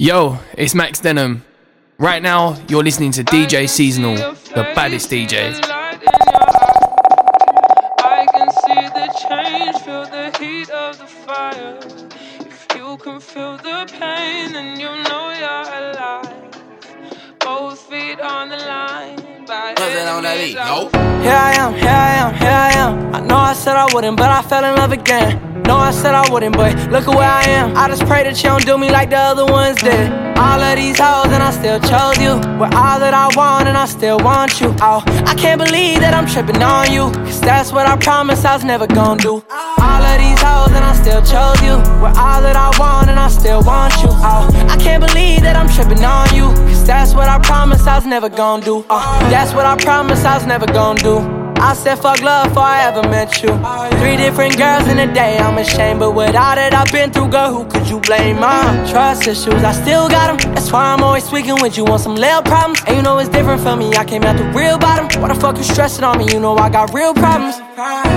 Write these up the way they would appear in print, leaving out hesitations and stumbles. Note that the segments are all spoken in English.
Yo, it's Max Denham. Right now, you're listening to DJ Seasonal, the baddest DJ. I can see the change, feel the heat of the fire. If you can feel the pain, then you know you're alive. Both feet on the line, by any nope. Here I am, here I am, here I am. I know I said I wouldn't, but I fell in love again. No, I said I wouldn't, but look at where I am. I just pray that you don't do me like the other ones did. All of these hoes and I still chose you. With all that I want and I still want you. Oh, I can't believe that I'm tripping on you, 'cause that's what I promised I was never gonna do. All of these hoes and I still chose you. With all that I want and I still want you. Oh, I can't believe that I'm tripping on you, 'cause that's what I promised I was never gonna do. That's what I promised I was never gonna do. I said fuck love before I ever met you. 3 different girls in a day, I'm ashamed. But with all that I've been through, girl, who could you blame? Trust issues, I still got them. That's why I'm always tweaking with you on some little problems. And you know it's different for me, I came out the real bottom. Why the fuck you stressing on me? You know I got real problems. Here I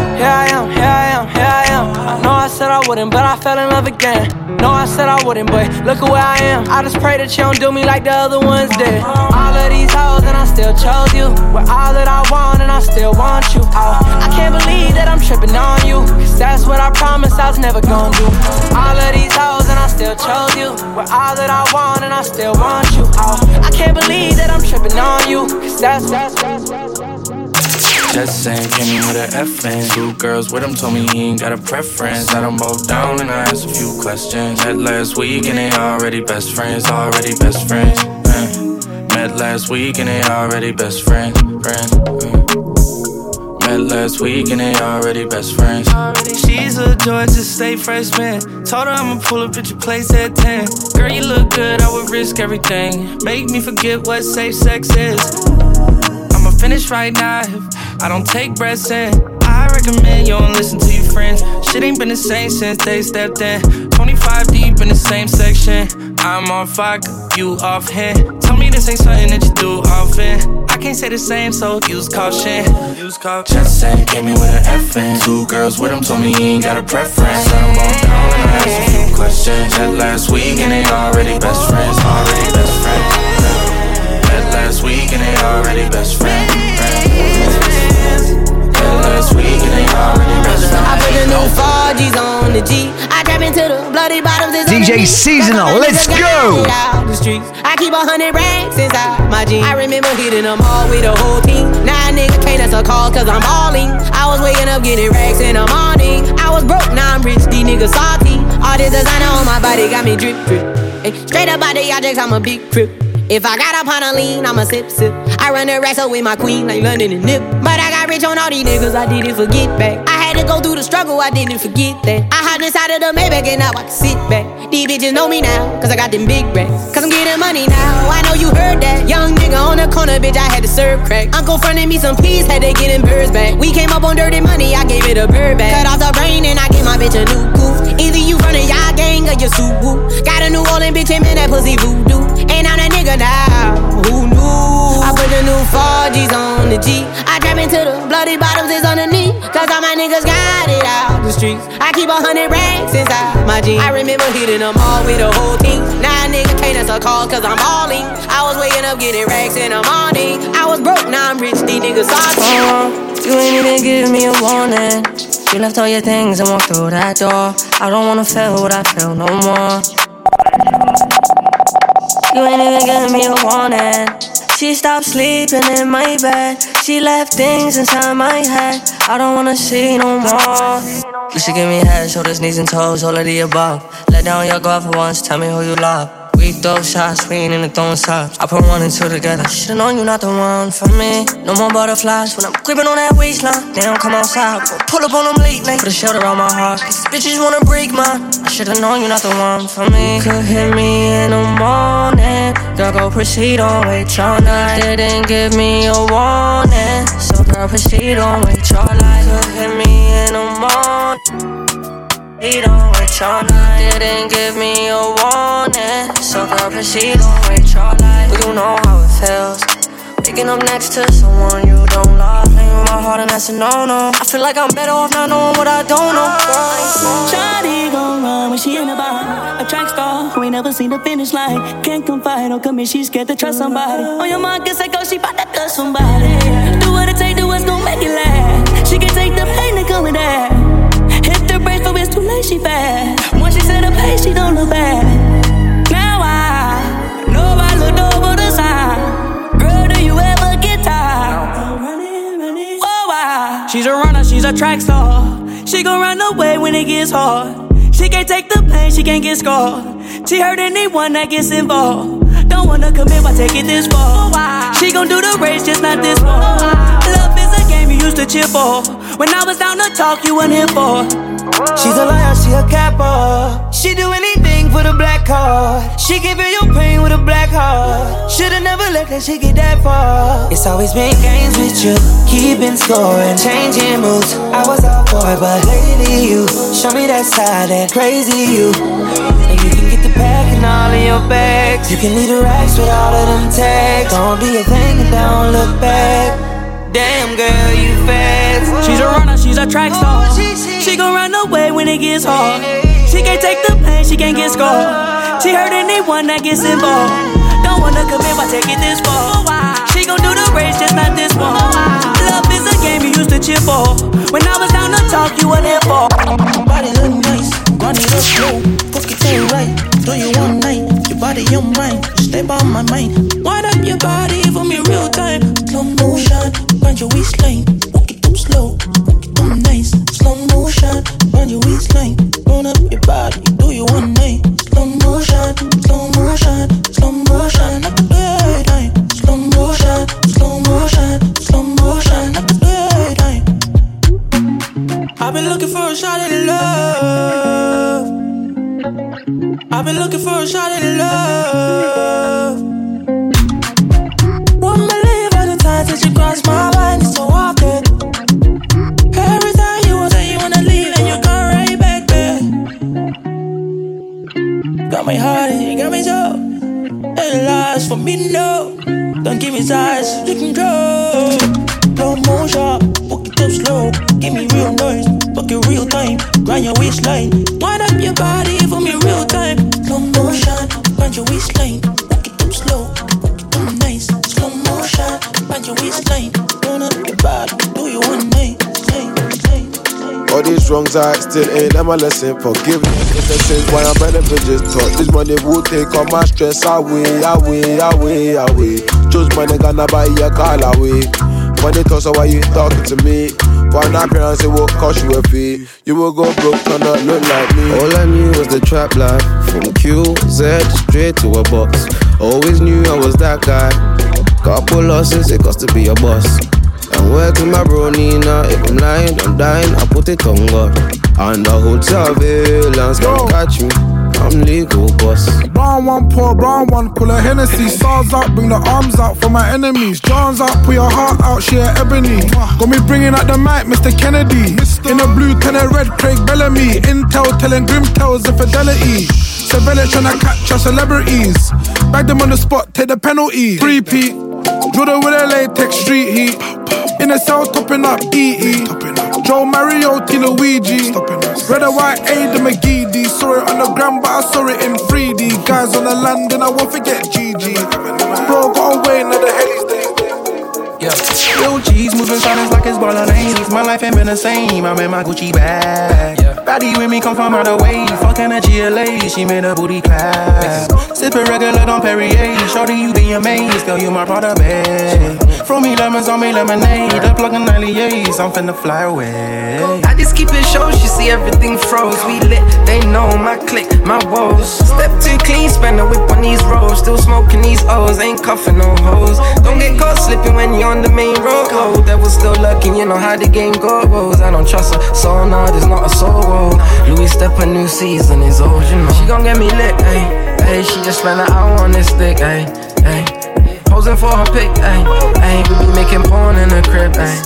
am, here I am, here I am. I know I said I wouldn't, but I fell in love again. No, I said I wouldn't, but look at where I am. I just pray that you don't do me like the other ones did. All of these hoes and I still chose you. With all that I want and I still want you. Oh, I can't believe that I'm tripping on you, 'cause that's what I promised I was never gonna do. All of these hoes and I still chose you. With all that I want and I still want you. Oh, I can't believe that I'm tripping on you, 'cause that's. Just saying, came in with an FN. 2 girls with him told me he ain't got a preference. Got them both down and I asked a few questions. Met last week and they already best friends. Already best friends. Met last week and they already best friends. Last week and they already best friends. She's a joy, just stay freshman. Told her I'ma pull up at your place at 10. Girl, you look good, I would risk everything. Make me forget what safe sex is. I'ma finish right now if I don't take breaths in. I recommend you don't listen to your friends. Shit ain't been the same since they stepped in. 25 deep in the same section. I'm on fire, you off hand. Tell me this ain't something that you do often. Can't say the same, so use caution. Just said, came in with an FN. 2 girls with him told me he ain't got a preference. Set him both down and I asked a few questions. Met last week and they already best friends. Already best friends. Met last week and they already best friends. Met last week and they already best friends. I put the new 4Gs on the G. I tap into the bloody bottoms. DJ Seasonal, let's go! I keep 100 racks inside my jeans. I remember hitting them all with the whole team. Now a nigga can't answer calls 'cause I'm balling. I was waking up getting racks in the morning. I was broke, now I'm rich, these niggas salty. All this designer on my body got me drip, drip. Straight up out the objects, I'm a big trip. If I got up on a lean, I'm a sip, sip. I run the racks up with my queen like London and Nip. But I got rich on all these niggas, I didn't forget back. I had to go through the struggle, I didn't forget that. I hopped inside of the Maybach and now I can sit back. These bitches know me now, 'cause I got them big racks. 'Cause I'm getting money now, I know you heard that. Young nigga on the corner, bitch, I had to serve crack. Uncle fronted me some peas, had to get them birds back. We came up on dirty money, I gave it a bird back. Cut off the brain and I gave my bitch a new goof. Either you running y'all gang or your Subaru. Got a new Orleans bitch and man, that pussy voodoo. And I'm that nigga now, who knew? I put the new 4Gs on the G. I drop into the bloody bottoms, is underneath. 'Cause all my niggas got it out the streets. I keep 100 racks inside my jeans. I remember hitting them all with the whole team. Now a nigga can't answer calls 'cause I'm balling. I was waking up getting racks in the morning. I was broke, now I'm rich, these niggas salty. You ain't even give me a warning. You left all your things and walked through that door. I don't wanna feel what I feel no more. You ain't even give me a warning. She stopped sleeping in my bed. She left things inside my head. I don't wanna see no more. You should give me head, shoulders, knees and toes, all of the above. Let down your guard for once, tell me who you love. We throw shots, we ain't in the throwing shots. I put 1 and 2 together. Should've known you not the one for me. No more butterflies when I'm gripping on that waistline. They don't come outside, but pull up on them lately. Put a shield around my heart, 'cause bitches wanna break mine. I should've known you not the one for me. You could hit me in the morning. Girl, go proceed, don't wait your night. They didn't give me a warning. So girl, proceed, don't wait your life. You could hit me in the morning. He don't wait your night. Didn't give me a warning. So girl, please, she don't wait your life. We don't know how it feels. Sticking up next to someone you don't love. Playing with my heart and that's a no-no. I feel like I'm better off not knowing what I don't know. Shawty gon' run when she in the bar. A track star who ain't never seen the finish line. Can't confide, don't commit, she's scared to trust somebody. On your mind, guess I go, she bout to touch somebody. Do what it take, do what's gon' make it last. She can take the pain that come with that. Hit the brakes, but it's too late, she fast. Once she set a pace, she don't look back. She's a runner, she's a track star. She gon' run away when it gets hard. She can't take the pain, she can't get scarred. She hurt anyone that gets involved. Don't wanna commit, why take it this far? She gon' do the race, just not this one. Love is a game you used to cheer for. When I was down to talk, you weren't here for. She's a liar, she a capper. She do anything for the black card. She give you your pain with a black heart. Should've never let that shit get that far. It's always been games with you, keeping score and changing moves. I was all for it, but lately you show me that side, that crazy you. And you can get the pack and all of your bags. You can leave the racks with all of them tags. Don't be a thing and don't look back. Damn girl, you fast. She's a runner, she's a track star. She gon' run away when it gets hard. She can't take the pain, she can't get scored. She hurt anyone that gets involved. Don't wanna commit, why take it this far? She gon' do the race, just not this one. Love is a game you used to cheer for. When I was down to talk, you were there for. Body look nice, body look slow. Fuck it all right, do you one night. Your body, your mind, you stay by my mind. Wind up your body for me real time. Slow motion, find your waistline. Walk it too slow, walk it too nice. Slow motion, find your waistline. Run up your body, do you one night. Slow motion, slow motion, slow motion. I can do it right. Slow motion, slow motion, slow motion. I can do it right. I've been looking for a shot at love. I've been looking for a shot at love. Wouldn't believe all the times that you crossed my mind, it's so often. Every time you would say you wanna leave and you come right back there. Got me hard and you got me so. Ain't lies for me, no. Don't give me size, you can draw. Slow motion, walk it up slow. Give me real noise, fuck it real time. Grind your waistline, wind up your body for me real time. Slow motion, grind your waistline. Walk it up slow, walk it up nice. Slow motion, grind your waistline. Run up your body, do you want me? All these wrongs I still ain't am a lesson. Forgive me, it's a sin why I'm better to just talk. This money will take all my stress away. Choose money gonna buy your car away. Money talks so why you talking to me? For an appearance it will cost you a fee. You will go broke, turn up, look like me. All I knew was the trap life. From QZ straight to a box. Always knew I was that guy. Couple losses, it cost to be a boss. I'm working my bro Nina, if I'm lying, I'm dying, I put it on God. And the whole surveillance can't catch me, I'm legal boss. Brown one, pour, brown one, pull a Hennessy. Stars up, bring the arms out for my enemies. Johns up, put your heart out, she a ebony. Got me bringing out the mic, Mr. Kennedy. In the blue, tenor red, Craig Bellamy. Intel telling grim tales of fidelity. Surveillance trying to catch our celebrities. Bag them on the spot, take the penalty. 3-peat, Jordan with a latex street heat. In the cell, topping up EE. Joe Mario, Tino Luigi. Red and white, A, the McGee D. Saw it on the gram, but I saw it in 3D. Guys on the land, and I won't forget GG. Bro, got away, now the hell is there. Yeah. Yo, G's moving silence like it's ball of names. My life ain't been the same, I'm in my Gucci bag. Yeah. Baddie with me come from out the way. Fucking a GLA, she made a booty clap. Sippin' regular, don't Perrier. Shorty, you be amazed, girl, you my brother, babe. Throw me lemons on me lemonade. The plug in 98, I'm finna fly away. I just keep it show, she see everything froze. We lit, they know my click, my woes. Step too clean, spend a whip on these roads. Still smoking these O's, ain't cuffin' no hoes. Don't get caught slipping when you're on the main road, oh, that was still lurking, you know how the game goes. I don't trust her, so no, there's not a soul. Louis step, a new season is old, you know. She gon' get me lit, ayy, ayy. She just spent an hour on this dick, ayy, ayy. Posing for her pic, ayy, ayy. We be making porn in the crib, ayy.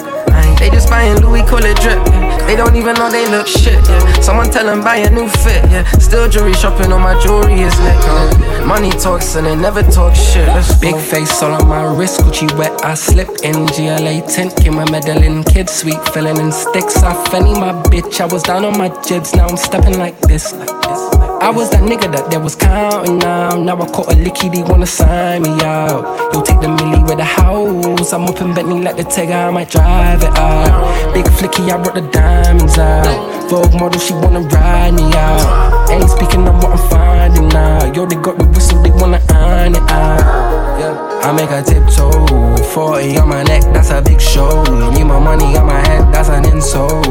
They just buying Louis, call it drip. They don't even know they look shit, yeah. Someone tell them buy a new fit, yeah. Still jewelry shopping on my jewelry is lit, yeah. My Money talks and they never talk shit. Big face all on my wrist, Gucci wet, I slip in GLA tint, get my meddling kids, sweet filling in sticks. I fanny my bitch, I was down on my jibs, now I'm stepping like this. I was that nigga that there was counting now. Now I caught a licky, they wanna sign me out. Yo, take the milli with the house. I'm up in Bentley like the Tega, I might drive it out. Big flicky, I brought the diamonds out. Vogue model, she wanna ride me out. Ain't speaking on what I'm finding now. Yo, they got me whistle, they wanna iron it out. Yeah. I make a tiptoe, 40 on my neck, that's a big show. Need my money on my head, that's an insult.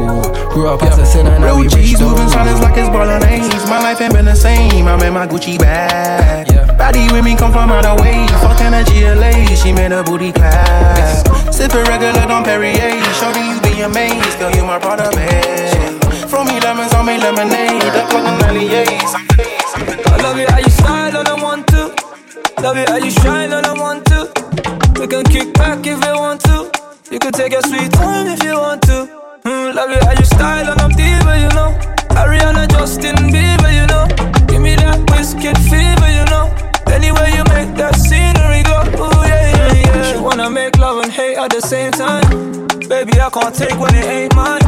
Grew up as a sinner, now we rich though. Moving silence like it's bolognese. My life ain't been the same, I'm in my Gucci bag. Body with me come from out of way. Fucking a GLA, she made a booty clap. Sip a regular, don't Perrier. Shorty, you be amazed, girl, you my brother, man. Throw me lemons, I'll make lemonade. Up on the 98s, I love it how you style, I don't want to. Love it how you shine, I don't want to. We can kick back if we want to. You can take your sweet time if you want to. Love it how you style, and I'm diva, you know. Ariana, Justin Bieber, you know. Give me that Wizkid fever, you know. Anywhere you make that scenery go, ooh yeah, yeah, yeah. She wanna make love and hate at the same time. Baby, I can't take when it ain't mine.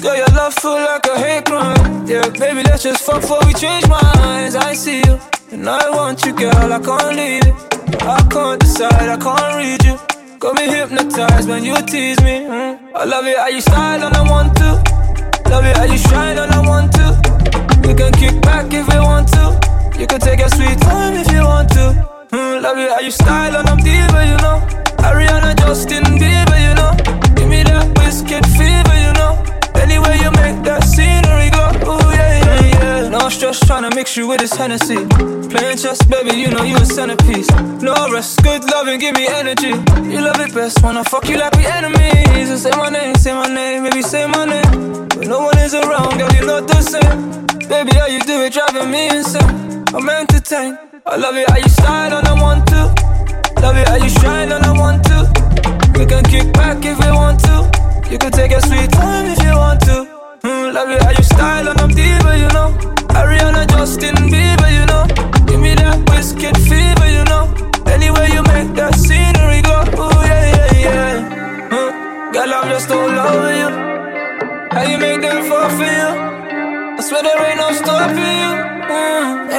Girl, your love feel like a hate crime. Yeah, baby, let's just fuck before we change minds. I see you, and I want you, girl, I can't leave it. I can't decide, I can't read you. Got me hypnotized when you tease me. I love it how you style and I want to. Love it how you shine and I want to. We can kick back if we want to. You can take your sweet time if you want to. Love it how you style and I'm diva, you know. Ariana, Justin Bieber, you know. Give me that Wizkid fever, you know. Anywhere you make that scenery go, ooh yeah, yeah, yeah. No stress trying to mix you with this Hennessy. Playing chess, baby, you know you a centerpiece. No rest, good loving, give me energy. You love it best when I fuck you like we enemies. So say my name, baby, say my name. When no one is around, girl, you're not the same. Baby, how you do it, driving me insane. I'm entertained. I love it how you style and I want to. Love it how you shine and I want to. We can kick back if we want to. You can take your sweet time if you want to. Love it how you style and I'm diva, you know. Ariana, Justin Bieber, you know. Give me that Wizkid fever, you know. Anywhere you make that scenery go, ooh yeah, yeah, yeah. Girl, I'm just all over you. How you make them fall for you? I swear there ain't no stopping you. Yeah,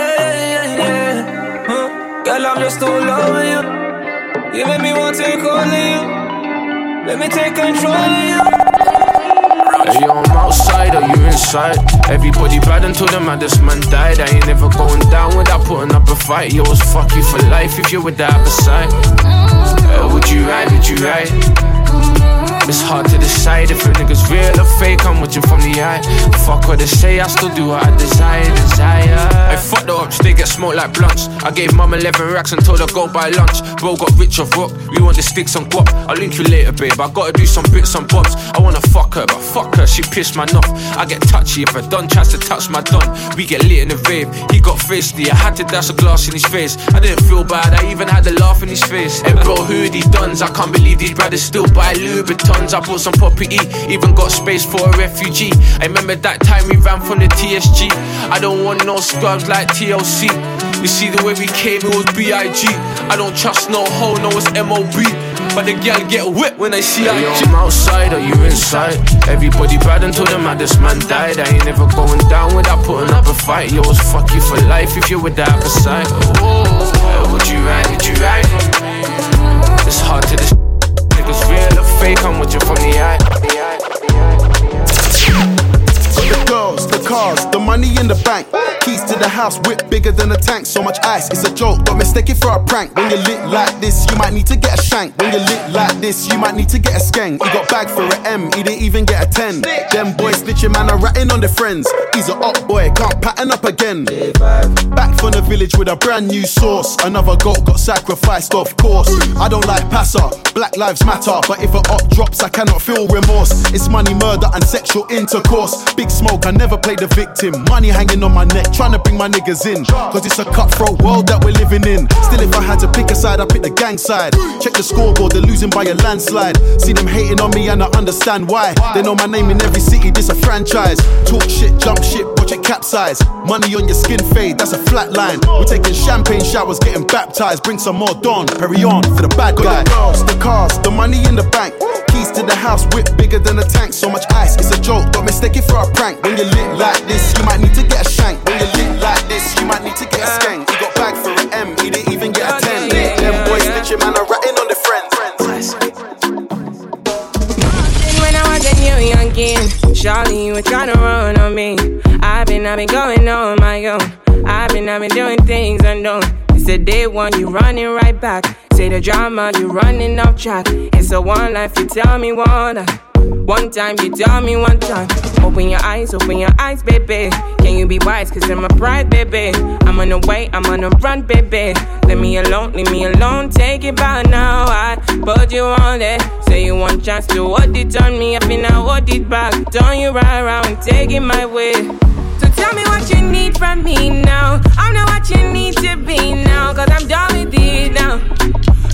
yeah, yeah. Girl, I'm just all over you. You make me want to take all of you. Let me take control of you. Hey, yo, I'm outside, are you inside? Everybody bad until the maddest man died. I ain't never going down without putting up a fight. Yo, it's fuck you for life if you're with the other side. Would you ride, would you ride? It's hard to decide if a nigga's real or fake, I'm watching from the eye. Fuck what they say, I still do what I desire. Hey, fuck the ops, they get smoked like blunts. I gave mum 11 racks and told her go buy lunch. Bro got rich off rock, we want the sticks and guap. I'll link you later, babe, I gotta do some bits and bobs. I wanna fuck her, but fuck her, she pissed man off. I get touchy if a don tries to touch my don. We get lit in the rave, he got feisty. I had to dash a glass in his face. I didn't feel bad, I even had a laugh in his face. Hey bro, who are these duns? I can't believe these brothers still buy Louis Vuitton. I bought some property, even got space for a refugee. I remember that time we ran from the TSG. I don't want no scrubs like TLC. You see the way we came, it was B.I.G. I don't trust no hoe, no it's M.O.B. But the gal get whipped when I see I.G. Hey, I'm outside, are you inside? Everybody bad until the maddest man died. I ain't never going down without putting up a fight. Yo, it's fuck you for life if you're with the other side. Would you ride, would you ride? It's hard to decide. It's real or fake, I'm watching from the eye. The girls, the cars, the money in the bank. Keys to the house, whip bigger than a tank. So much ice, it's a joke, don't mistake it for a prank. When you lit like this, you might need to get a shank. When you lit like this, you might need to get a skeng. He got bagged for an M, he didn't even get a 10. Them boys snitching, man, are ratting on their friends. He's a up boy, can't pattern up again. Back from the village with a brand new sauce. Another goat got sacrificed, of course. I don't like passer, black lives matter. But if a op drops, I cannot feel remorse. It's money, murder and sexual intercourse. Big smoke, I never play the victim. Money hanging on my neck, trying to bring my niggas in, cause it's a cutthroat world that we're living in. Still if I had to pick a side, I'd pick the gang side. Check the scoreboard, they're losing by a landslide. See them hating on me and I understand why. They know my name in every city, this a franchise. Talk shit, jump shit, watch it capsize. Money on your skin fade, that's a flat line. We're taking champagne showers, getting baptized. Bring some more Dawn, hurry on for the bad guy. The cars, the money in the bank, keys to the house, whip bigger than a tank. So much ice, it's a joke, don't mistake it for a prank. When you lit like this, you might need to get a shank. When you lit like this, you might need to get a skank. He got bagged for an M, he didn't even get a 10. Them boys bitchin' man are ratting on the friends. When I was a new youngin', Charlie, you were tryna run on me. I've been going on my own. I've been doing things unknown. It's the day one, you running right back. Say the drama, you running off track. It's a one life, you tell me one. One time, you tell me one time. Open your eyes, baby. Can you be wise, cause I'm a pride, baby. I'm on the way, I'm on the run, baby. Leave me alone, take it back now. I put you on it. Say you want chance to hold it on me. I've been out, hold it back. Turn you right around and take it my way. So tell me what you need from me now. I'm not what you need to be now, cause I'm done with it now.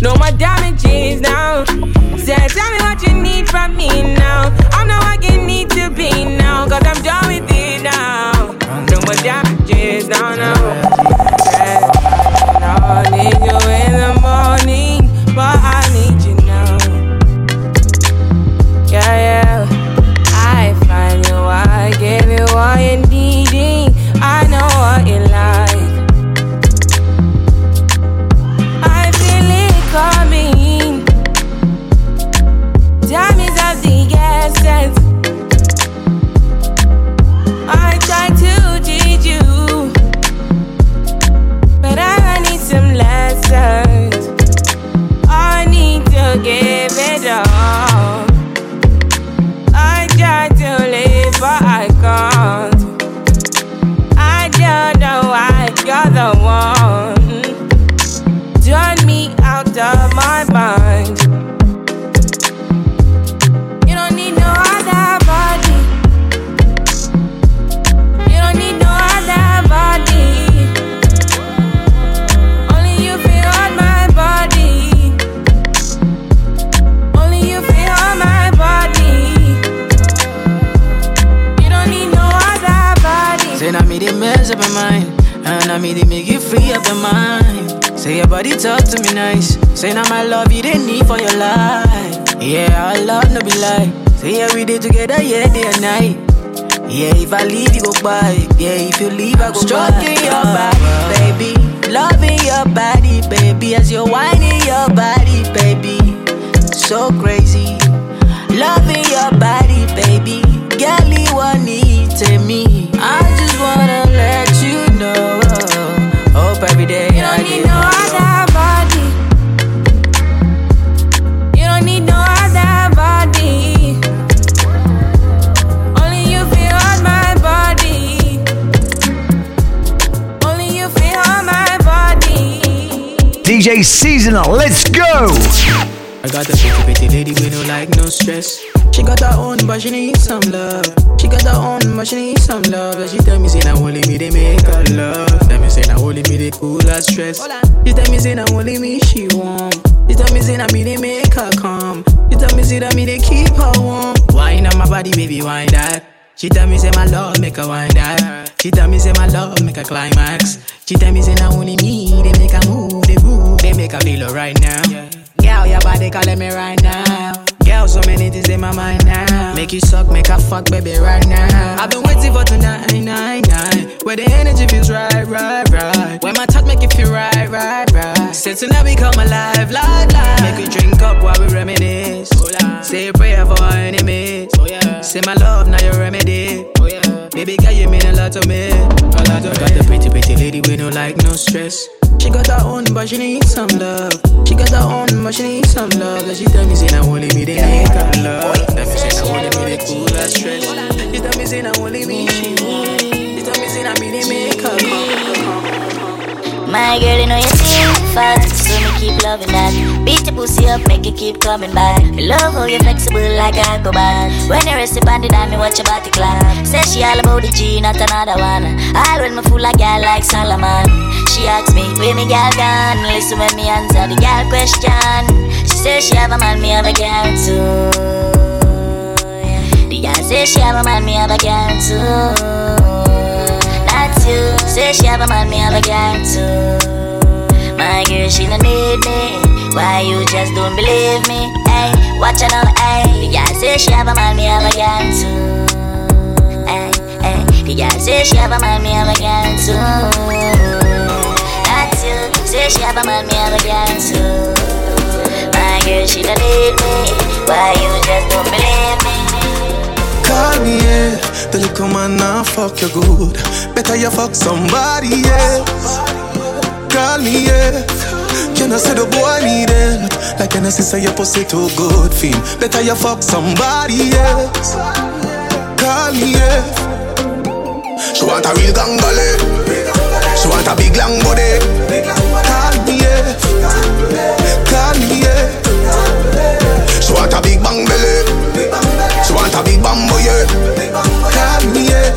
No more damages now. So tell me what you need from me now. I'm not what you need to be now, cause I'm done with it now. No more damages now, no. I don't need you in the morning, but I need you now. Yeah, yeah. I find you, I give you what you needing. I know what you like. I feel it coming. Time is of the essence. I try to teach you, but I need some lessons. I need to give it all. I try to live, but I can't. I don't know why you're the one. Turn me out of my mind. Up my mind, and I made it make you free up your mind. Say your body talk to me nice. Say now my love you didn't need for your life. Yeah, I love no be lie. Say yeah we did together, yeah, day and night. Yeah, if I leave you go by. Yeah, if you leave I go stroking by. Stroking your body, baby. Loving your body, baby. As you're whining your body, baby. So crazy. Loving your body, baby. Girl, you want need to me. I just wanna let you know. Hope every day you don't I need no other body. You don't need no other body. Only you feel on my body. Only you feel on my body. DJ Seasonal, let's go! I got a pretty lady with no like no stress. She got her own but she needs some love. She got her own but she needs some love. And she tell me say now only me they make her love. Tell me say now only me they cool her stress. She tell me say now only me she warm. She tell me say now me they make her calm. She tell me say now me they keep her warm. Wine on my body baby wine that. She tell me say my love make her wine that. She tell me say my love make her climax. She tell me say now only me they make her move. They move, they make her feel alright now. Girl, your body calling me right now. Girl, so many things in my mind now. Make you suck, make a fuck, baby, right now. I've been waiting for tonight, night, night. Where the energy feels right, right, right. When my touch make you feel right, right, right. Say tonight we come alive, live, live. Make you drink up while we reminisce. Say a prayer for our enemies. Say my love, now your remedy. Baby girl, you mean a lot to me, a lot to me. Got the pretty lady with no like, no stress. She got her own, but she needs some love. She got her own, but she needs some love. And she tell me, say, now only me, they make her love. Tell me, say, now only me, they cool her stress. She tell me, say, now only me, she won't. She tell me, say, now me, they make her come. My girl, you know you feel fat, so me keep loving that. Beat your pussy up, make it keep coming back. Love how you're flexible like a cobalt. When you rest upon the dime, me watch your body clap. Say she all about the G, not another one. All when me fool a girl like Solomon. She asks me, where me girl gone? Listen when me answer the girl question. She says she have a man, me have a girl too. The girl says she have a man, me have a girl too. Say she have a man, me have a girl too. My girl, she don't need me. Why you just don't believe me? Ay, watch her now, ay. The girl say she have a man, me have a girl too. Ay, ay. The girl say she have a man, me have a girl too. That's you. Say she have a man, me have a girl too. My girl, she don't need me. Why you just don't believe me? Call me, yeah. The little man now fuck you good. Better you fuck somebody else. Call me, yeah. Can I say the boy need help? Like can I say your pussy too good feel. Better you fuck somebody else. Call me, yeah. She want a real gang body. She want a big long body. Call me, yeah. Call me, yeah. She want a big bang belly. She want a big bamboo, yeah. Call me, yeah.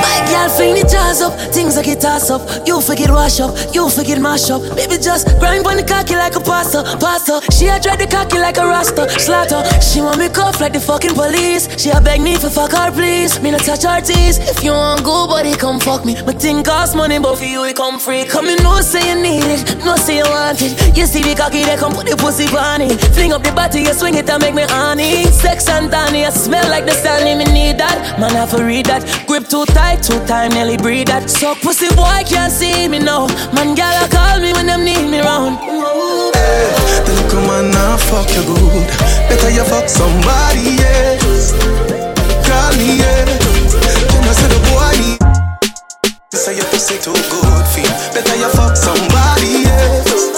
My girl fling the jazz up. Things like it toss up. You forget wash up. You forget mash up. Baby just grind on the cocky like a pasta. Pasta. She a dread the cocky like a rasta. Slaughter. She want me cuff like the fucking police. She a beg me for fuck her please. Me not touch her teeth. If you want go buddy come fuck me. My thing cost money but for you it come free. Come in no say you need it. No say you want it. You see the cocky, they come put the pussy on it. Fling up the body, you swing it and make me honey. Sex and honey, I smell like the Stanley. Me need that, man I for read that. Grip too tight, too time, nearly breathe that. So pussy boy can't see me now. Man girl I call me when them need me round. Hey, the little man now fuck you good. Better you fuck somebody else. Call me, yeah. Can I say the boy need? Say your pussy too good feel. Better you fuck somebody else.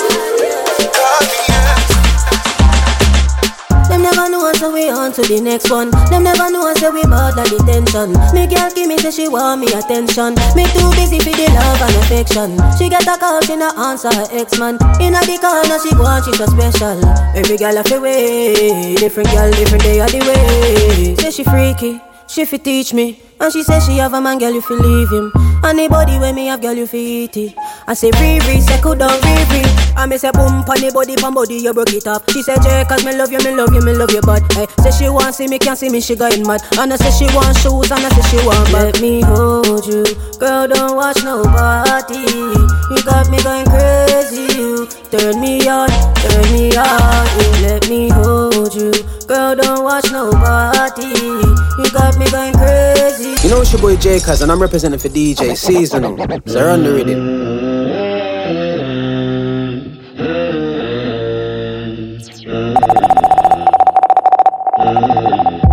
So we on to the next one. Them never know I say we bout that detention. Me girl give me say she want me attention. Me too busy for the love and affection. She get a call, she not answer her ex-man. Inna the corner she go on, she so special. Every girl off the way. Different girl, different day of the way. Say she freaky, she fi teach me. And she say she have a man, girl you fi leave him. Anybody when me have, girl you fi eat it. I say Riri, say could down Riri. I me say boom, pan body, you broke it up. She say Jay, cause me love you, me love you, me love you, but hey, say she want see me, can't see me, she got in mad. And I say she want shoes, and I say she want back. Let me hold you, girl don't watch nobody. You got me going crazy, you turn me on, you. Let me hold you, girl don't watch nobody. You got me going crazy. You know it's your boy Jay, cause and I'm representing for DJ Seasonal. So run the rhythm.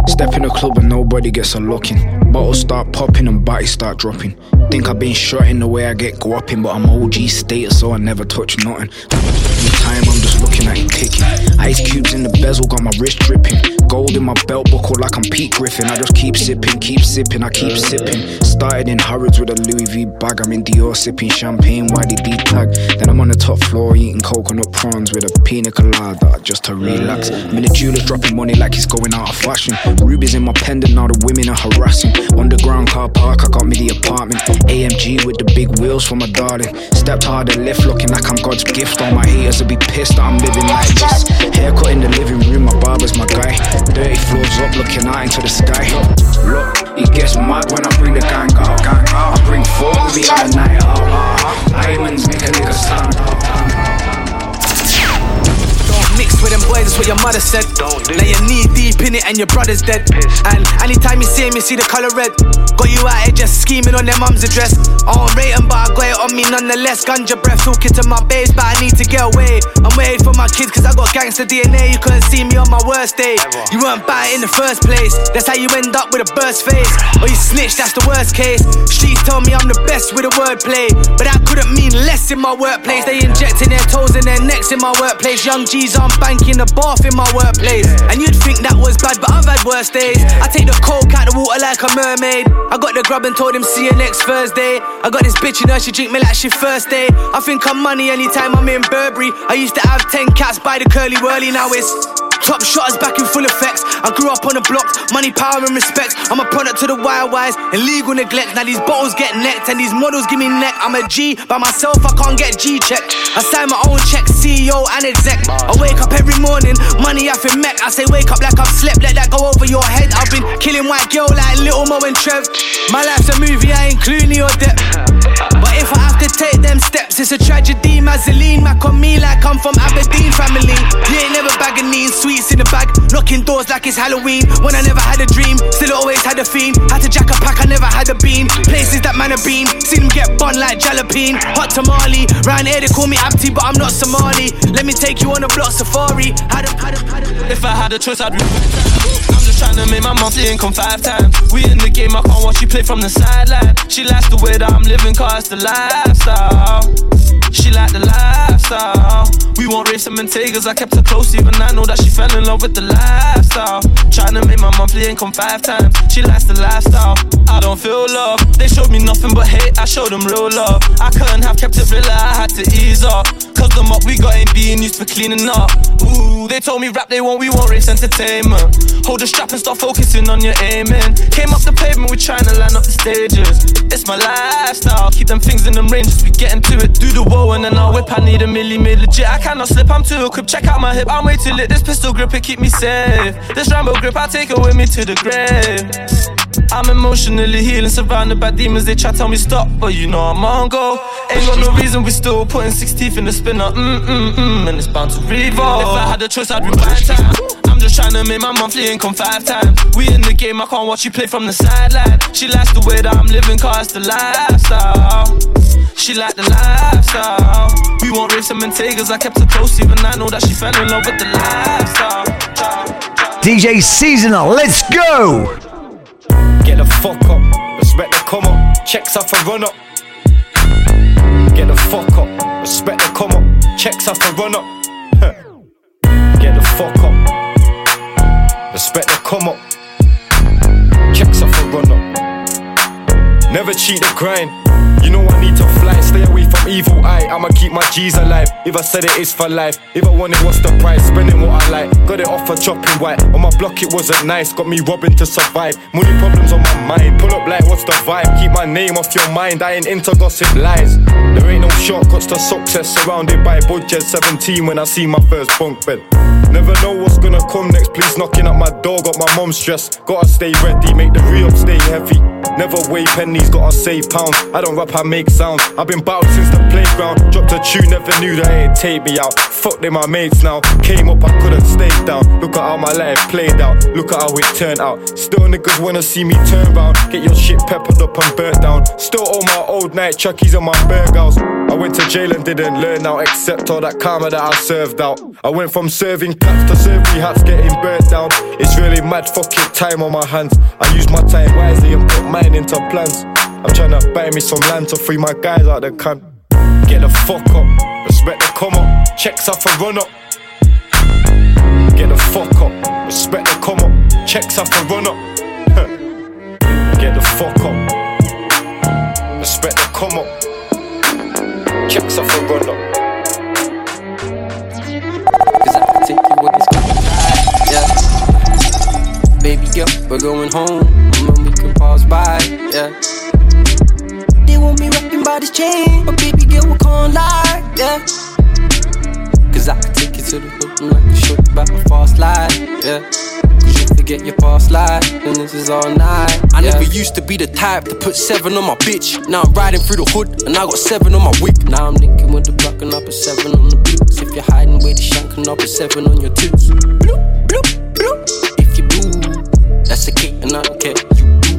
Step in the club and nobody gets a lock in. Bottles start popping and bodies start dropping. Think I've been shot in the way I get guapping, but I'm OG status so I never touch nothing. Every time I'm just looking at it ticking. Ice cubes in the bezel got my wrist dripping. Gold in my belt buckle like I'm Pete Griffin. I just keep sipping, I keep sipping. Started in Harrods with a Louis V bag. I'm in Dior sipping champagne, why did he tag? Then I'm on the top floor eating coconut prawns with a pina colada just to relax. I'm in the jewelers dropping money like it's going out of fashion. Rubies in my pendant, now the women are harassing. Underground car park, I got me the apartment. AMG with the big wheels for my darling. Stepped hard and left looking like I'm God's gift. All my haters will be pissed that I'm living like this. Haircut in the living room, my barber's my guy. 30 floors up looking out into the sky. Look, it gets mad when I bring the gang out. I bring four with me on the night out. Diamonds make a nigga stand out. Mix with them boys, that's what your mother said. Don't do now you're knee deep in it and your brother's dead. Piss. And anytime you see him, you see the colour red. Got you out here just scheming on their mum's address. I don't rate them, but I got it on on me nonetheless. Ganja breath talking to my babes, but I need to get away. I'm waiting for my kids cause I got gangster DNA. You couldn't see me on my worst day. You weren't bad in the first place. That's how you end up with a burst face. Or you snitch, that's the worst case. Streets told me I'm the best with a wordplay, but that couldn't mean less in my workplace. They injecting their toes and their necks in my workplace. Young G's on banking the bath in my workplace. And you'd think that was bad, but I've had worse days. I take the coke out the water like a mermaid. I got the grub and told him see you next Thursday. I got this bitch in her, she drink me like she thirsty. I think I'm money anytime I'm in Burberry. I used to have 10 cats by the curly whirly, now it's top shotters back in full effects. I grew up on the blocks, money, power and respect. I'm a product to the wild wise and legal neglect. Now these bottles get necked and these models give me neck. I'm a G by myself, I can't get G checked. I sign my own check, CEO and exec. I wake up every morning, money I feel mech. I say wake up like I've slept, let that go over your head. I've been killing white girl like Little Mo and Trev. My life's a movie, I ain't Clooney or Depp. But if I have to take them steps, it's a tragedy. Mazzoline, Mac on me like I'm from Aberdeen family. You ain't never bagging these sweet in the bag, knocking doors like it's Halloween. When I never had a dream, still always had a fiend. Had to jack a pack, I never had a bean. Places that man have been, seen them get bun like jalapeno. Hot tamale, round here they call me Abdi, but I'm not Somali. Let me take you on a block safari. If I had a choice, I'd I'm just trying to make my monthly income 5 times. We in the game, I can't watch you play from the sideline. She likes the way that I'm living, cause it's the lifestyle. She like the lifestyle. We won't race them and takers, I kept her close even I know that she fell in love with the lifestyle. Tryna make my monthly income 5 times. She likes the lifestyle. I don't feel love. They showed me nothing but hate, I showed them real love. I couldn't have kept it real, I had to ease up. Cause the mop we got ain't being used for cleaning up. Ooh, they told me rap they want, we want race entertainment. Hold the strap and start focusing on your aiming. Came off the pavement, we tryna line up the stages. It's my lifestyle, keep them things in them ranges. We get into it, do the woe and then I'll whip. I need a milli made legit, I cannot slip, I'm too equipped. Check out my hip, I'm way too lit. This pistol grip, it keep me safe. This Rambo grip, I take it with me to the grave. I'm emotionally healing, surrounded by demons. They try to tell me stop, but you know I'm on go. Ain't got no reason, we still putting 6 teeth in the spinner. And it's bound to revolve. If I had a choice, I'd rewind time. I'm just trying to make my monthly income 5 times. We in the game, I can't watch you play from the sideline. She likes the way that I'm living, cause it's the lifestyle. She like the lifestyle. We won't race them and takers, I kept her close even I know that she fell in love with the lifestyle. DJ Seasonal, let's go! Get the fuck up, respect the come up, checks off a run up. Get the fuck up, respect the come up, checks off a run up. Get the fuck up, respect the come up, checks off a run up. Never cheat the grind, you know I need to fly, stay away from evil eye. I'ma keep my G's alive, if I said it is for life. If I want it, what's the price? Spending what I like, got it off for chopping white. On my block it wasn't nice, got me robbing to survive. Money problems on my mind, pull up like what's the vibe? Keep my name off your mind, I ain't into gossip lies. There ain't no shortcuts to success, surrounded by budget. 17 when I see my first bunk bed. Never know what's gonna come next, please knocking at my door. Got my mom stressed, gotta stay ready, make the re-up stay heavy. Never weigh pennies, gotta save pounds. I don't rap, I make sounds. I've been bowed since the playground. Dropped a tune, never knew that it'd take me out. Fuck they my mates now. Came up, I couldn't stay down. Look at how my life played out, look at how it turned out. Still niggas wanna see me turn round. Get your shit peppered up and burnt down. Still all my old night chuckies and my burger house. I went to jail and didn't learn now, except all that karma that I served out. I went from serving cats to serving hats, getting burnt down. It's really mad fucking time on my hands. I use my time wisely and put mine into plans. I'm tryna buy me some land to free my guys out the can. Get the fuck up, respect the come up, checks off a run up. Get the fuck up, respect the come up, checks off a run up. Get the fuck up, respect the come up. Checks off a run up. Cause I can take you what is coming by. Yeah. Baby girl, we're going home. And we can pause by. Yeah. They want me rocking by this chain. But baby girl, we can't lie. Yeah. Cause I can take you to the hood and I can show you about my false life. Yeah. Get your past life, and this is all night. I never used to be the type to put 7 on my bitch. Now I'm riding through the hood, and I got 7 on my whip. Now I'm linking with the block, and I put 7 on the boots. If you're hiding with the shank, and I put 7 on your toots. Bloop, bloop, bloop. If you blue, that's the cake, and I don't care what you do.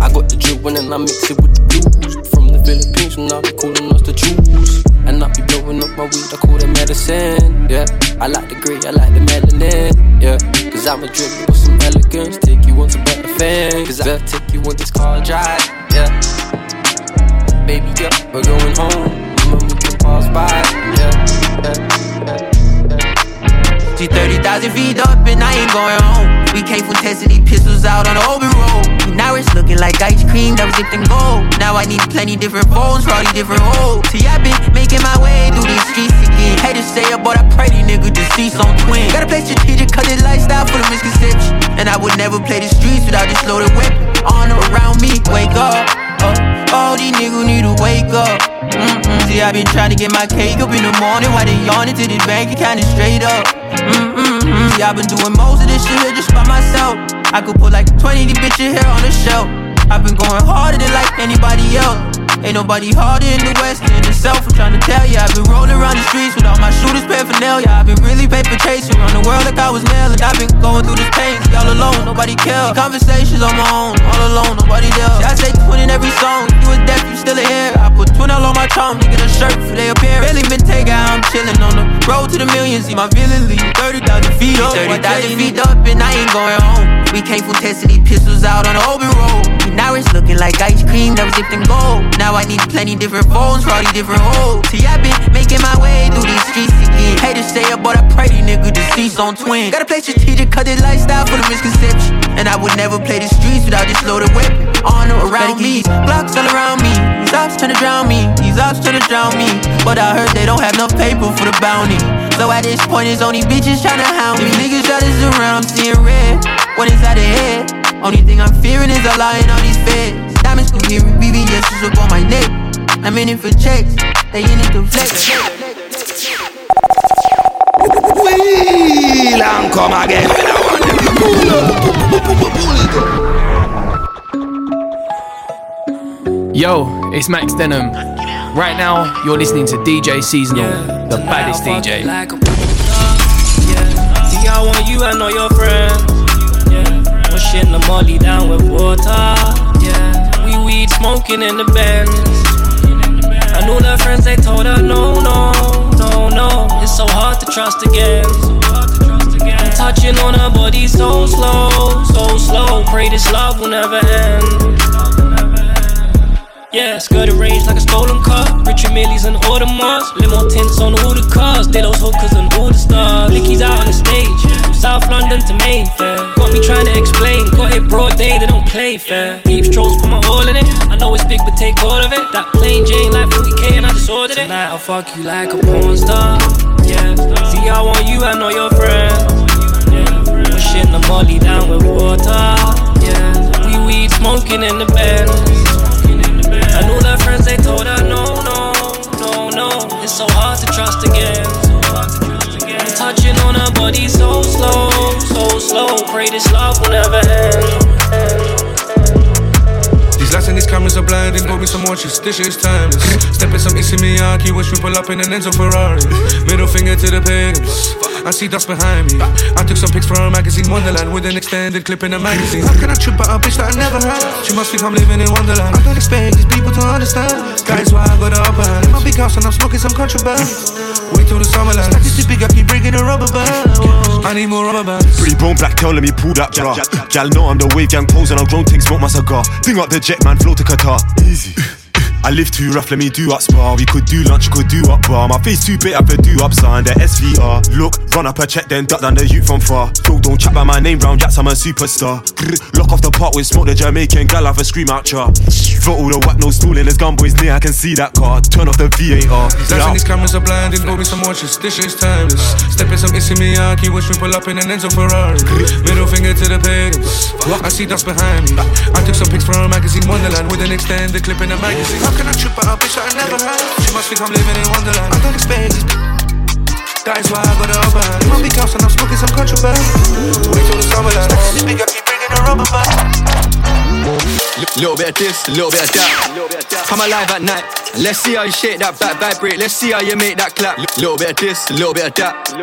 I got the drill, and then I mix it with the blues. From the Philippines, and I'll be calling us jewels. And I be blowing up my weed, I call it medicine. Yeah, I like the gray, I like the melanin. Yeah, cause I'm a dripper with some elegance. Take you on to better things. Cause I'll take you on this car drive. Yeah, baby, yeah, we're going home. Remember we can pass by. Yeah. She 30,000 feet up and I ain't going home. We came from testing these pistols out on the open road. Now it's looking like ice cream that was dipped in gold. Now I need plenty different phones for all these different hoes. See, I been making my way through these streets again. Haters say about I pray these niggas deceased on twin. Gotta play strategic, cut this lifestyle for the misconception. And I would never play the streets without this loaded weapon. On or around me, wake up. All these niggas need to wake up. See, I been trying to get my cake up in the morning while they yawning to the bank account and straight up. See, I been doing most of this shit here just by myself. I could put like 20 of these bitches here on the shelf. I been going harder than like anybody else. Ain't nobody harder in the West than itself. I'm trying to tell ya, I been rolling around the streets without my shooters paraphernalia. I been really paper chasing around the world like I was nailing. I been going through this pain, see, all alone, nobody cares. Conversations on my own, all alone, nobody there. See, I say twin in every song, if you was deaf, you still a hair. I put twin all on my tongue, nigga, the shirt for their appearance. Really been taking out, I'm chilling on the road to the millions. See, my villain leave 30,000 feet up. 30,000 feet up and I ain't going home. We came from testing these pistols out on the open road. Now it's looking like ice cream that was dipped in gold. Now I need plenty different phones for all these different hoes. See, I been making my way through these streets again. Haters say about I pray these niggas deceased on twin. Gotta play strategic, cut this lifestyle for the misconception. And I would never play the streets without this loaded weapon. On or around me, blocks all around me. These ops tryna drown me, these ops tryna drown me. But I heard they don't have enough paper for the bounty. So at this point it's only bitches tryna hound me. If niggas try this around, I'm seeing red. What is out of head? Only thing I'm fearing is a lie in all these feds. Diamonds could hear me, BBS up on my neck. I'm in it for checks, they in it to flex. Wheel and come again. When I want them to pull up, pull it up. Yo, it's Max Denham. Right now, you're listening to DJ Seasonal, yeah, the baddest DJ. Like a... yeah. See, I want you and all your friends. Pushing the molly down with water. Yeah, we weed smoking in the Benz. I know the friends, they told her no, no, no, no. It's so hard to trust again. I'm touching on her body so slow, so slow. Pray this love will never end. Yeah, skirt arranged like a stolen car. Richard Millie's and all the Mars. Limo tints on all the cars. They those hookers and all the stars. Licky's out on the stage. South London to Mayfair. Got me trying to explain. Got it broad day, they don't play fair. Deep strokes put my all in it. I know it's big but take all of it. That plain Jane like 40k and I just ordered it. Tonight I'll fuck you like a porn star. Yeah. See I want you and all your friends. Yeah. Pushing the molly down with water. Yeah. We weed smoking in the Benz. I know the friends they told her no, no, no, no. It's so hard to trust again. Touching on her body so slow, so slow. Pray this love will never end. These lights and these cameras are blinding. Go me some more, she's dishes timeless. Stepping some Issey Miyake, watch me pull up in an Enzo Ferrari. Middle finger to the pagans. I see dust behind me. I took some pics for a magazine, Wonderland, with an extended clip in a magazine. How can I trip out a bitch that I never had? She must think I'm living in Wonderland. I don't expect these people to understand. That is why I got the upper hand. In my big house and I'm smoking some contraband. Wait till the summer lands. Like this is big, I keep bringing a rubber band. I need more rubber bands. Pretty bone black girl, let me pull that bra. Gal know I'm the wave gang pose and I'll grown things, smoke my cigar. Ding up the jet man, flow to Qatar. Easy. I live too rough, let me do up spa. We could do lunch, could do up bar. My face too big, I could do up sign. The SVR, look, run up a check, then duck down the youth from far. Phil don't chat by my name round jacks, I'm a superstar. Lock off the park with smoke, the Jamaican gal have a scream out ya. Vote all the whack, no stalling, there's gunboys near, I can see that car. Turn off the VAR. Dancing these cameras are blinding, go me some more, she's dishes timeless. Stepping some Issey Miyake, watch me pull up in an Enzo Ferrari. Middle finger to the pagans. I see dust behind me. I took some pics from a magazine, Wonderland, with an extended clip in a magazine. How can I trip out a bitch that I never had? She must think I'm living in Wonderland. I don't expect this. That is why I got the upper hand. In my big house and I'm smoking some contraband. Wait till the summer lands. This big I keep bringing a rubber band. Little bit of this, little bit of that. I'm alive at night. Let's see how you shake that back, vibrate. Let's see how you make that clap. Little bit of this, little bit of that.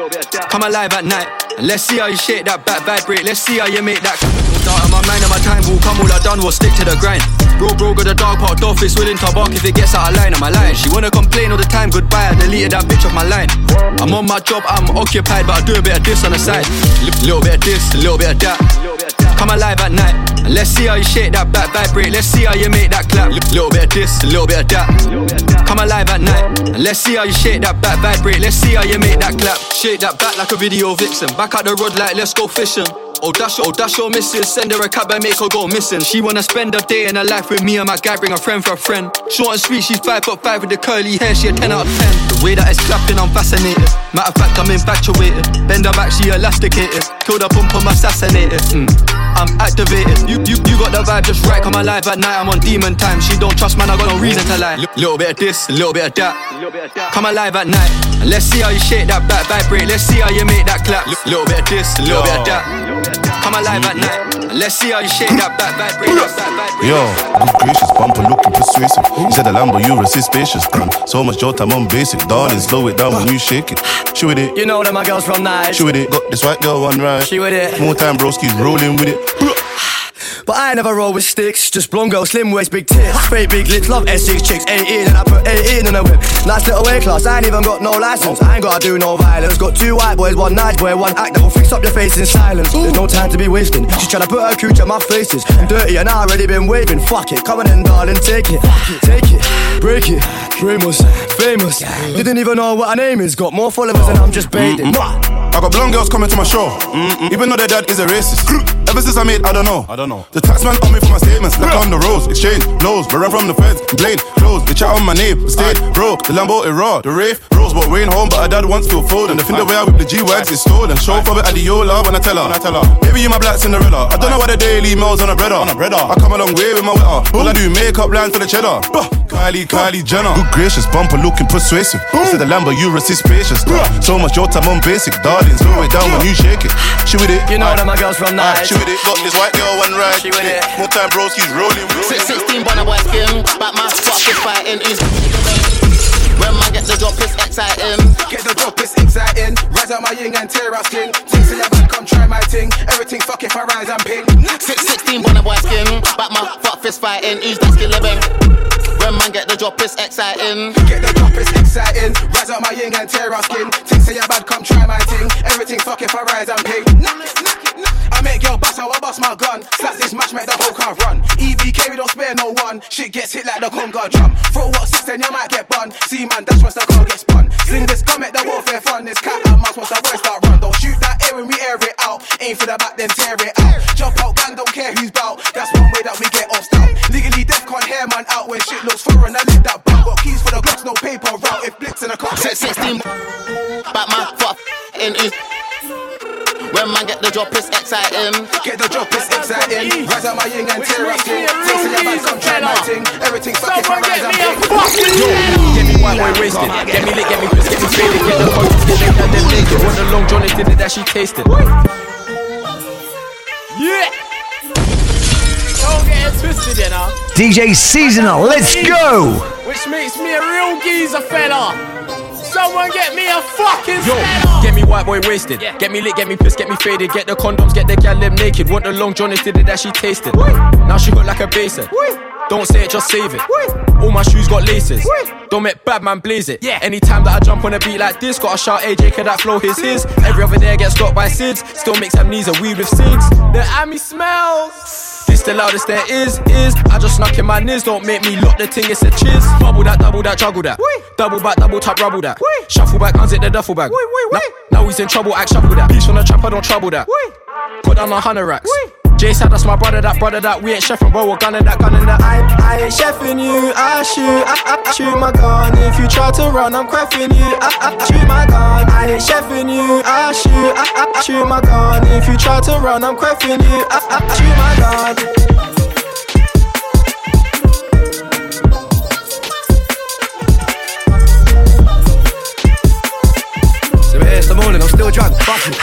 I'm alive at night. Let's see how you shake that back, vibrate. Let's see how you make that clap. Out of my mind and my time will come. All I done was stick to the grind. Real bro got a dog parked off, it's willing to bark if it gets out of line. I'm a lion, she wanna complain all the time. Goodbye, I deleted that bitch off my line. I'm on my job, I'm occupied, but I do a bit of this on the side. Little bit of this, a little bit of that. Come alive at night, and let's see how you shake that back, vibrate. Let's see how you make that clap. Little bit of this, a little bit of that. Come alive at night, and let's see how you shake that back, vibrate. Let's see how you make that clap. Shake that back like a video vixen. Back at the rod like let's go fishing. Oh dash your missus, send her a cab and make her go missing. She wanna spend a day in her life with me and my guy, bring a friend for a friend. Short and sweet, she's 5'5" with the curly hair, she a 10 out of 10. The way that it's clapping, I'm fascinated. Matter of fact, I'm infatuated. Bend her back, she elasticated. Kill the pump, I'm assassinated. I'm activated. You got the vibe just right. Come alive at night, I'm on demon time. She don't trust man, I got no reason to lie. Little bit of this, a little bit of that. Come alive at night, and let's see how you shake that back, vibrate. Let's see how you make that clap. Little bit of this, a little bit of that. Come alive at night, and let's see how you shake that back, vibrate. Yo, good gracious, bumper looking persuasive. You said a Lambo, you resist spacious. So much jolt, I'm on basic. Darling, slow it down when you shake it. She with it. You know that my girl's from Nice. She with it. Got this white girl on right. She with it. More time, broski's rolling with it. But I never roll with sticks. Just blonde girl, slim waist, big tits. Straight big lips, love S6 chicks. 18 and I put 18 in a whip. Nice little weight class, I ain't even got no license. I ain't gotta do no violence. Got two white boys, one nice boy, one act that will fix up your face in silence. There's no time to be wasting. She's tryna put her cooch at my faces. I'm dirty and I already been waving. Fuck it, come on in darling, take it. Take it, break it. Ramos, famous. Didn't even know what her name is. Got more followers and I'm just baiting. I got blonde girls coming to my show. Even though their dad is a racist. Ever since I made, I don't know. The taxman on me for my statements. Like on the roads, exchange, blows. But right from the feds, blade, clothes. They chat on my name, stayed, broke. The Lambo, it raw. The rave, rose. But Wayne home, but her dad wants to fold. And the thing the way I whip the G-Wags is stolen. Show for it at the Yola when I tell her. Maybe you my black Cinderella. I don't know why the daily mail's on a breader. I come a long way with my wetter. All I do, makeup lines for the cheddar. Kylie Jenner. Good gracious, bumper looking persuasive. This is the Lambo, you resist spacious. So much your time on basic. Darling, slow it down when you shake it. She with it. You know that my girl's from Nice. She with it. Got this white girl one ride. She with it. More time broski's rolling. 16 bun a white skin. Back my spot for fighting is. When man gets the drop, it's exciting. Get the drop, it's exciting. Rise out my yin and tear out skin. Things in your back, come try my ting. Everything fuck if I rise and ping. 16 bun a white skin. Back my fuck fist fighting. Who's that skill living? When man get the drop, it's exciting. Get the drop, it's exciting. Rise out my yin and tear out skin. Things in your bad, come try my ting. Everything fuck if I rise and ping. I make girl bust, how I bust my gun. Slap this match, make the whole car run. EVK, we don't spare no one. Shit gets hit like the conga drum. Throw what 6, then you might get bun. See man, that's once the car gets spun. Sing this gun, make the warfare fun. This cat and mouse, once the words start run. Don't shoot that air when we air it out. Aim for the back, then tear it out. Jump out, gang, don't care who's bout. That's one way that we get off stout. Legally deaf, can't hair man out. When shit looks foreign, I live that bun. Got keys for the blocks, no paper route. If blitz in a car, set 16. Back my fuck in is. When man get the drop, it's exciting. Get the drop, it's exciting. Rise out my yin and tear out skin. Takes in your man, come try my ting. Everything's fucking my rise and pink. Get me white boy wasted. Get me lit, get me pissed, get me faded. Get the coaches, get them down, them naked. When the long John is did it that she tasted. Yeah! Don't get it twisted, you know. DJ Seasonal, let's go! Which makes me a real geezer fella. Someone get me a fucking spell. Get me white boy wasted, yeah. Get me lit, get me pissed, get me faded. Get the condoms, get the gal them naked. What the long John is did it that she tasted. Wait. Now she look like a basin. Don't say it, just save it. Wait. All my shoes got laces. Wait. Don't make bad man blaze it, yeah. Anytime that I jump on a beat like this, gotta shout AJ, can that flow his his. Every other day I get stopped by SIDS. Still makes amnesia, weed with SIDS. The Ami smells. This the loudest there is. I just snuck in my niz, don't make me lock the ting, it's a chiz. Bubble that, juggle that. Wee. Double back, double tap, rubble that. Wee. Shuffle back, unzip the duffel bag. Now he's in trouble, act shuffle that. Peace on the trap, I don't trouble that. Wee. Put down 100 racks. Wee. Jay said that's my brother that we ain't chefing, bro, we're gunning that gun in that. I ain't chefing you, I shoot my gun. If you try to run, I'm crafting you, I shoot my gun. I ain't chefing you, I shoot my gun. If you try to run, I'm crafting you, I shoot my gun. So it's the morning, I'm still drunk, fuck it.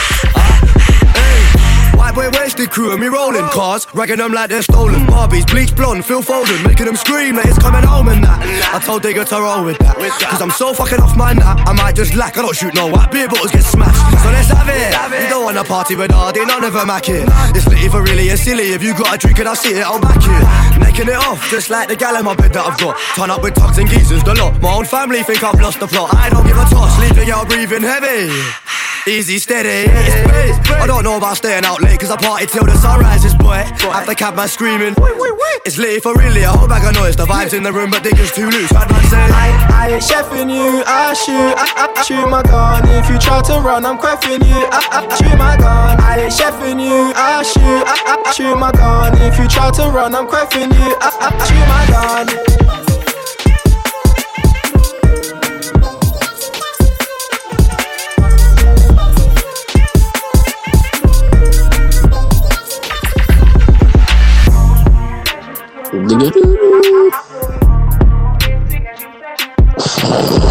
White boy, where's Busted crew and me rolling. Cars, ragging them like they're stolen. Barbies, bleach blonde, Phil Foden, making them scream that like it's coming home and that. I told Digger to roll with that, cause I'm so fucking off my nut. I might just lack, I don't shoot no white. Beer bottles get smashed, so let's have it. You don't wanna party with Hardy, none of them hack it. It's lit if I really is silly. If you got a drink and I see it, I'll back it. Necking it off, just like the gal in my bed that I've got. Turn up with tugs and geezers, the lot. My own family think I've lost the plot. I don't give a toss, leaving out breathing heavy. Easy, steady, I don't know about staying out late, cause I party till the sun rises, boy. After cab man screaming, it's late for really a whole bag of noise. The vibes in the room, but niggas too loose. I ain't chefing you, I shoot my gun. If you try to run, I'm quaffing you, I shoot my gun. I ain't chefing you, I shoot my gun. If you try to run, I'm quaffing you, I shoot my gun.